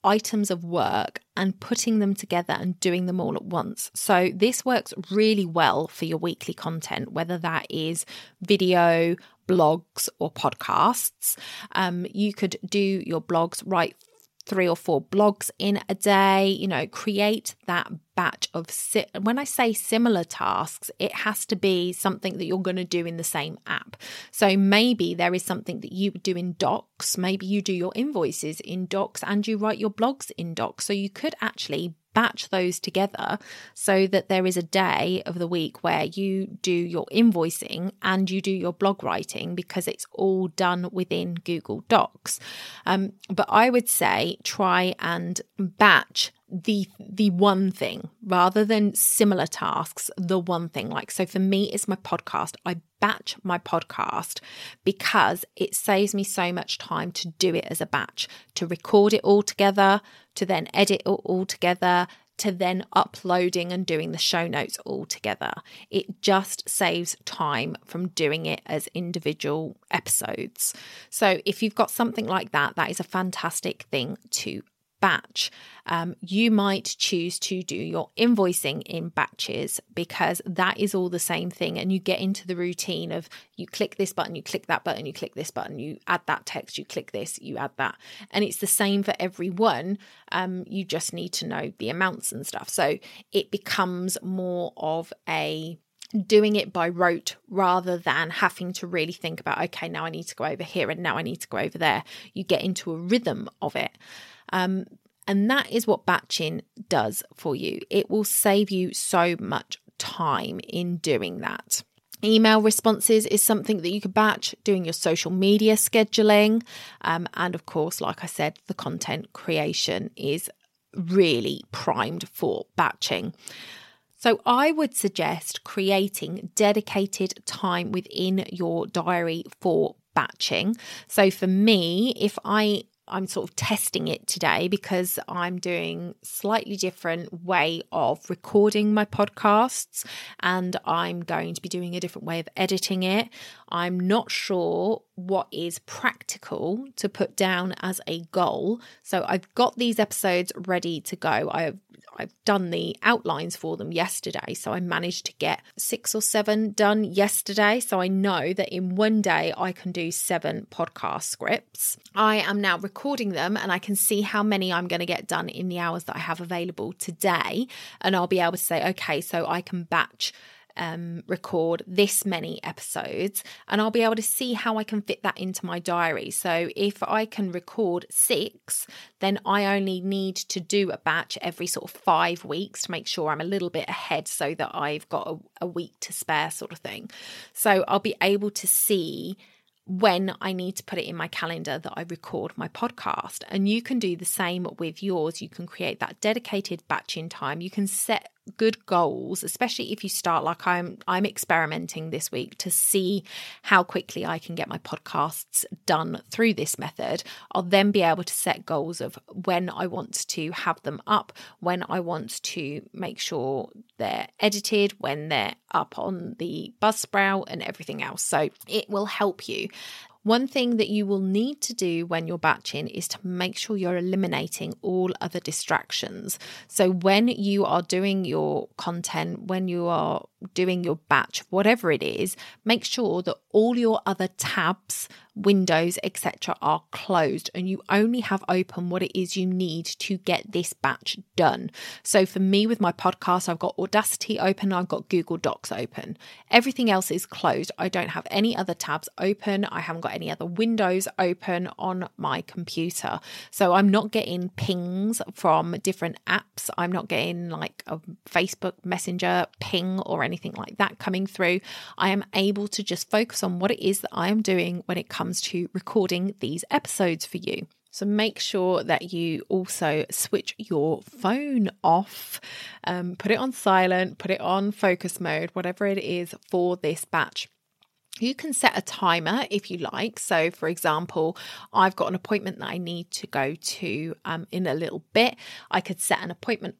items of work and putting them together and doing them all at once. So this works really well for your weekly content, whether that is video, blogs, or podcasts. You could do your blogs, write 3 or 4 blogs in a day, you know, create that batch of, when I say similar tasks, it has to be something that you're going to do in the same app. So maybe there is something that you do in Docs, maybe you do your invoices in Docs and you write your blogs in Docs. So you could actually batch those together so that there is a day of the week where you do your invoicing and you do your blog writing, because it's all done within Google Docs. But I would say try and batch the one thing rather than similar tasks, the one thing. Like, so for me, it's my podcast. I batch my podcast because it saves me so much time to do it as a batch, to record it all together, to then edit it all together, to then uploading and doing the show notes all together. It just saves time from doing it as individual episodes. So if you've got something like that, that is a fantastic thing to batch. You might choose to do your invoicing in batches because that is all the same thing, and you get into the routine of you click this button, you click that button, you click this button, you add that text, you click this, you add that, and it's the same for everyone. You just need to know the amounts and stuff. So it becomes more of a doing it by rote rather than having to really think about, okay, now I need to go over here and now I need to go over there. You get into a rhythm of it. And that is what batching does for you. It will save you so much time in doing that. Email responses is something that you could batch, doing your social media scheduling. And of course, like I said, the content creation is really primed for batching. So I would suggest creating dedicated time within your diary for batching. So for me, if I'm sort of testing it today because I'm doing slightly different way of recording my podcasts, and I'm going to be doing a different way of editing it. I'm not sure what is practical to put down as a goal. So I've got these episodes ready to go. I've done the outlines for them yesterday. So I managed to get 6 or 7 done yesterday. So I know that in one day I can do 7 podcast scripts. I am now recording them and I can see how many I'm going to get done in the hours that I have available today. And I'll be able to say, okay, so I can batch record this many episodes, and I'll be able to see how I can fit that into my diary. So if I can record 6, then I only need to do a batch every sort of 5 weeks to make sure I'm a little bit ahead so that I've got a week to spare, sort of thing. So I'll be able to see when I need to put it in my calendar that I record my podcast. And you can do the same with yours. You can create that dedicated batching time. You can set good goals, especially if you start, like I'm experimenting this week to see how quickly I can get my podcasts done through this method. I'll then be able to set goals of when I want to have them up, when I want to make sure they're edited, when they're up on the Buzzsprout and everything else. So it will help you. One thing that you will need to do when you're batching is to make sure you're eliminating all other distractions. So when you are doing your content, when you are doing your batch, whatever it is, make sure that all your other tabs, windows, etc. are closed, and you only have open what it is you need to get this batch done. So for me with my podcast, I've got Audacity open, I've got Google Docs open. Everything else is closed. I don't have any other tabs open. I haven't got any other windows open on my computer. So I'm not getting pings from different apps. I'm not getting like a Facebook Messenger ping or anything like that coming through. I am able to just focus on what it is that I am doing when it comes to recording these episodes for you. So make sure that you also switch your phone off, put it on silent, put it on focus mode, whatever it is for this batch. You can set a timer if you like. So for example, I've got an appointment that I need to go to in a little bit. I could set an appointment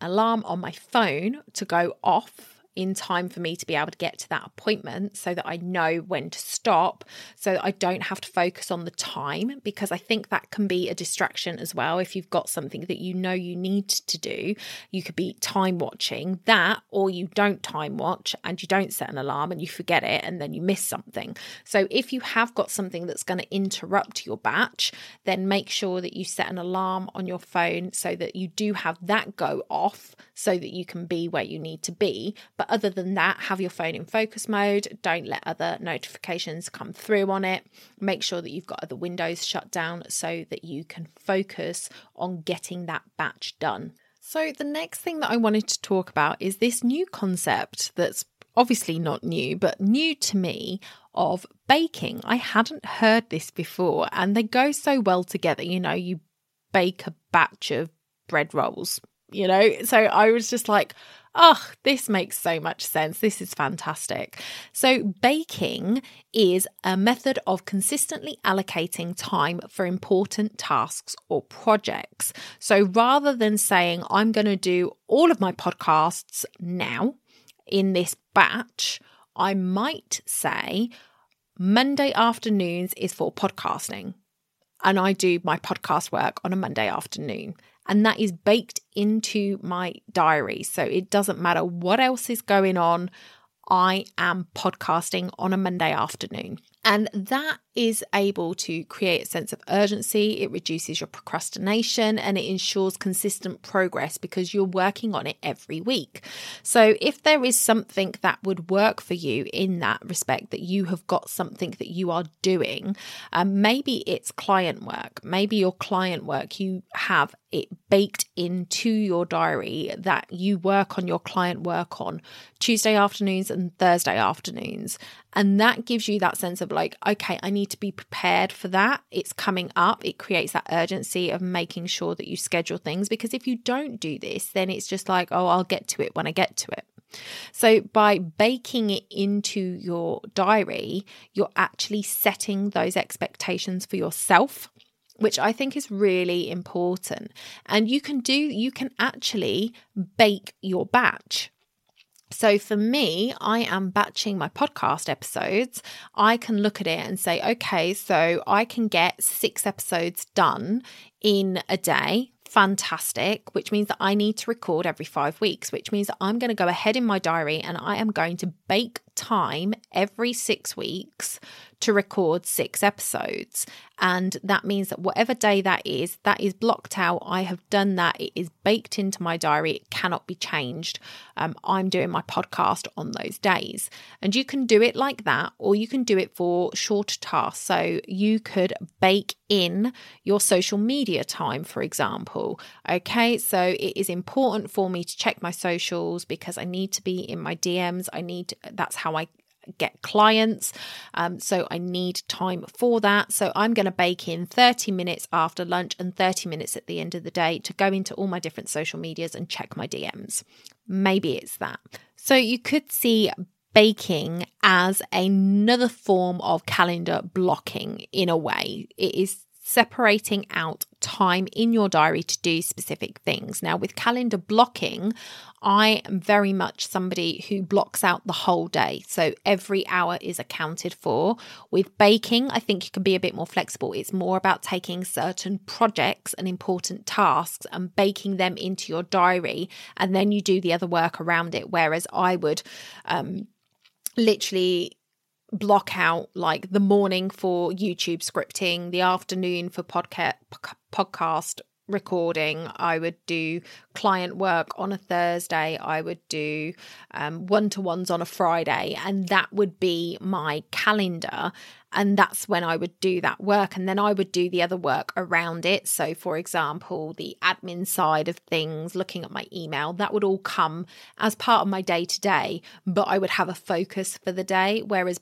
alarm on my phone to go off in time for me to be able to get to that appointment so that I know when to stop, so that I don't have to focus on the time, because I think that can be a distraction as well. If you've got something that you know you need to do, you could be time watching that, or you don't time watch and you don't set an alarm and you forget it and then you miss something. So if you have got something that's going to interrupt your batch, then make sure that you set an alarm on your phone so that you do have that go off so that you can be where you need to be. But other than that, have your phone in focus mode. Don't let other notifications come through on it. Make sure that you've got other windows shut down so that you can focus on getting that batch done. So the next thing that I wanted to talk about is this new concept that's obviously not new, but new to me, of baking. I hadn't heard this before, and they go so well together. You know, you bake a batch of bread rolls, you know. So I was just like, oh, this makes so much sense. This is fantastic. So baking is a method of consistently allocating time for important tasks or projects. So rather than saying, I'm going to do all of my podcasts now in this batch, I might say Monday afternoons is for podcasting. And I do my podcast work on a Monday afternoon. And that is baked into my diary. So it doesn't matter what else is going on, I am podcasting on a Monday afternoon. And that is able to create a sense of urgency. It reduces your procrastination and it ensures consistent progress because you're working on it every week. So if there is something that would work for you in that respect, that you have got something that you are doing, maybe it's client work, maybe your client work, you have it baked into your diary that you work on your client work on Tuesday afternoons and Thursday afternoons. And that gives you that sense of like, okay, I need to be prepared for that. It's coming up. It creates that urgency of making sure that you schedule things, because if you don't do this, then it's just like, oh, I'll get to it when I get to it. So by baking it into your diary, you're actually setting those expectations for yourself, which I think is really important. And you can actually bake your batch. So for me, I am batching my podcast episodes. I can look at it and say, okay, so I can get 6 episodes done in a day. Fantastic, which means that I need to record every 5 weeks, which means that I'm going to go ahead in my diary and I am going to bake time every 6 weeks to record 6 episodes. And that means that whatever day that is blocked out. I have done that. It is baked into my diary. It cannot be changed. I'm doing my podcast on those days. And you can do it like that, or you can do it for shorter tasks. So you could bake in your social media time, for example. Okay, so it is important for me to check my socials because I need to be in my DMs. That's how I get clients. So I need time for that. So I'm going to bake in 30 minutes after lunch and 30 minutes at the end of the day to go into all my different social medias and check my DMs. Maybe it's that. So you could see baking as another form of calendar blocking in a way. It is separating out time in your diary to do specific things. Now, with calendar blocking, I am very much somebody who blocks out the whole day. So every hour is accounted for. With baking, I think you can be a bit more flexible. It's more about taking certain projects and important tasks and baking them into your diary. And then you do the other work around it. Whereas I would literally block out like the morning for YouTube scripting, the afternoon for podcast recording. I would do client work on a Thursday. I would do one-to-ones on a Friday, and that would be my calendar. And that's when I would do that work. And then I would do the other work around it. So, for example, the admin side of things, looking at my email, that would all come as part of my day to day, but I would have a focus for the day. Whereas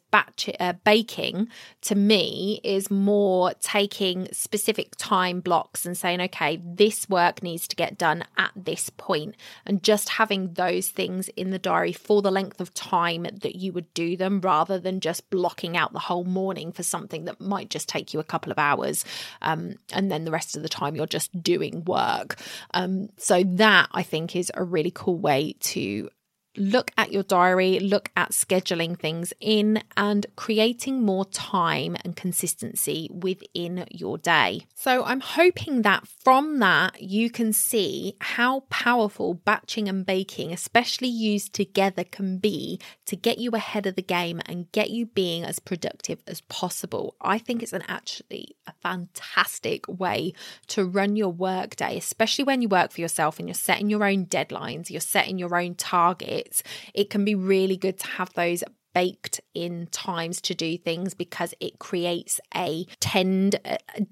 baking to me is more taking specific time blocks and saying, okay, this work needs to get done at this point. And just having those things in the diary for the length of time that you would do them, rather than just blocking out the whole morning for something that might just take you a couple of hours, and then the rest of the time you're just doing work. So that, I think, is a really cool way to look at your diary, look at scheduling things in and creating more time and consistency within your day. So I'm hoping that from that you can see how powerful batching and baking, especially used together, can be to get you ahead of the game and get you being as productive as possible. I think it's actually a fantastic way to run your work day, especially when you work for yourself and you're setting your own deadlines, you're setting your own targets. It can be really good to have those baked in times to do things, because it creates a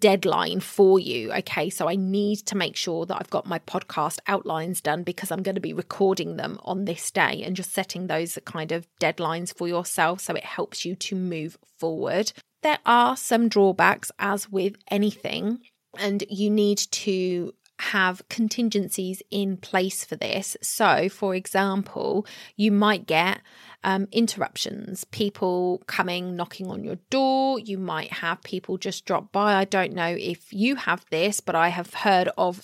deadline for you. Okay, so I need to make sure that I've got my podcast outlines done because I'm going to be recording them on this day, and just setting those kind of deadlines for yourself so it helps you to move forward. There are some drawbacks, as with anything, and you need to have contingencies in place for this. So, for example, you might get interruptions, people coming, knocking on your door. You might have people just drop by. I don't know if you have this, but I have heard of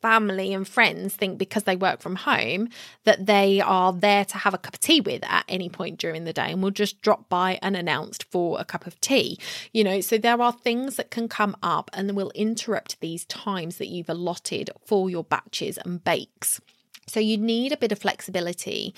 family and friends think, because they work from home, that they are there to have a cup of tea with at any point during the day and will just drop by unannounced for a cup of tea. You know, so there are things that can come up and will interrupt these times that you've allotted for your batches and bakes. So you need a bit of flexibility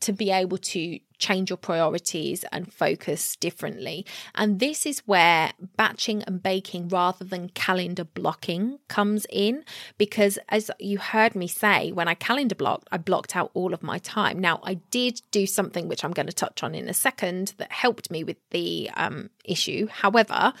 to be able to change your priorities and focus differently. And this is where batching and baking rather than calendar blocking comes in, because as you heard me say, when I calendar blocked, I blocked out all of my time. Now, I did do something which I'm going to touch on in a second that helped me with the issue. However,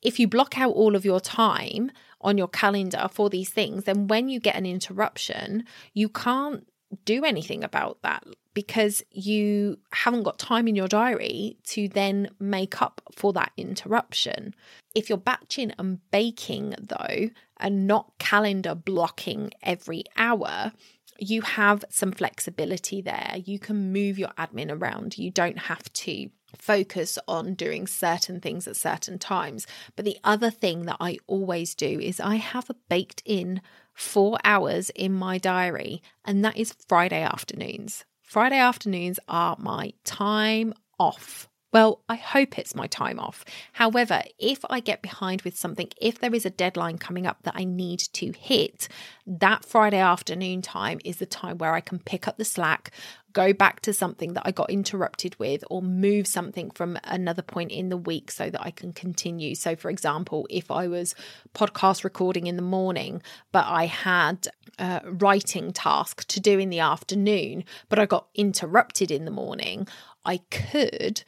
if you block out all of your time on your calendar for these things, then when you get an interruption, you can't do anything about that, because you haven't got time in your diary to then make up for that interruption. If you're batching and baking, though, and not calendar blocking every hour, you have some flexibility there. You can move your admin around. You don't have to focus on doing certain things at certain times. But the other thing that I always do is I have a baked in 4 hours in my diary, and that is Friday afternoons. Friday afternoons are my time off. Well, I hope it's my time off. However, if I get behind with something, if there is a deadline coming up that I need to hit, that Friday afternoon time is the time where I can pick up the slack, go back to something that I got interrupted with, or move something from another point in the week so that I can continue. So, for example, if I was podcast recording in the morning, but I had a writing task to do in the afternoon, but I got interrupted in the morning, I could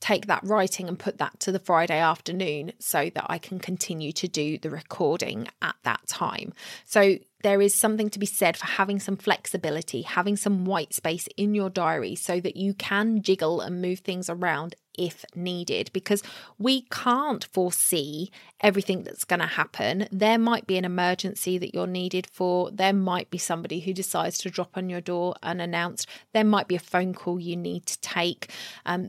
take that writing and put that to the Friday afternoon so that I can continue to do the recording at that time. So there is something to be said for having some flexibility, having some white space in your diary so that you can jiggle and move things around if needed, because we can't foresee everything that's going to happen. There might be an emergency that you're needed for. There might be somebody who decides to drop on your door unannounced. There might be a phone call you need to take.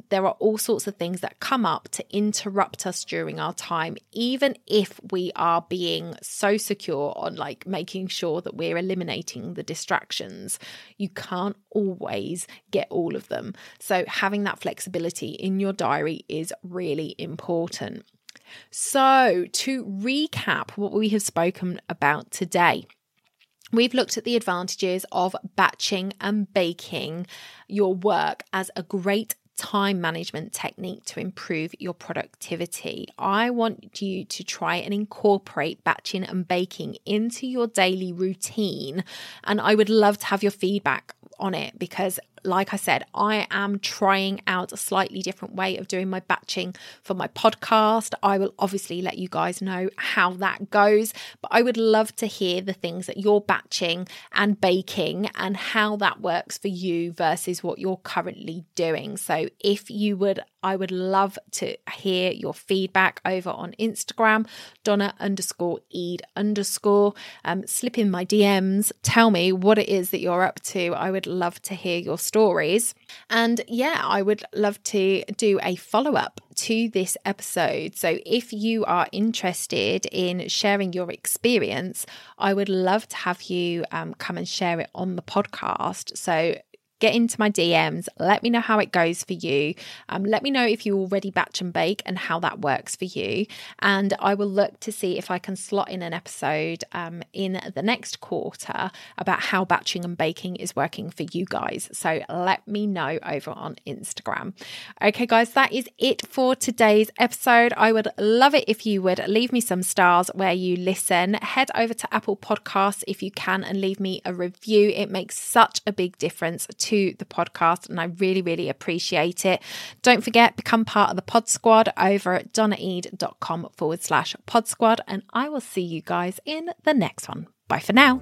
There are all sorts of things that come up to interrupt us during our time, even if we are being so secure on like making sure that we're eliminating the distractions. You can't always get all of them. So having that flexibility in your diary is really important. So, to recap what we have spoken about today, we've looked at the advantages of batching and baking your work as a great time management technique to improve your productivity. I want you to try and incorporate batching and baking into your daily routine, and I would love to have your feedback on it, because like I said, I am trying out a slightly different way of doing my batching for my podcast. I will obviously let you guys know how that goes, but I would love to hear the things that you're batching and baking and how that works for you versus what you're currently doing. So if you would, I would love to hear your feedback over on Instagram, Donna_Eade_. Slip in my DMs, tell me what it is that you're up to. I would love to hear your stories. And yeah, I would love to do a follow-up to this episode. So if you are interested in sharing your experience, I would love to have you come and share it on the podcast. So get into my DMs. Let me know how it goes for you. Let me know if you already batch and bake and how that works for you. And I will look to see if I can slot in an episode in the next quarter about how batching and baking is working for you guys. So let me know over on Instagram. Okay, guys, that is it for today's episode. I would love it if you would leave me some stars where you listen. Head over to Apple Podcasts if you can and leave me a review. It makes such a big difference to the podcast, and I really, really appreciate it. Don't forget, become part of the Pod Squad over at donnaeade.com/Pod Squad, and I will see you guys in the next one. Bye for now.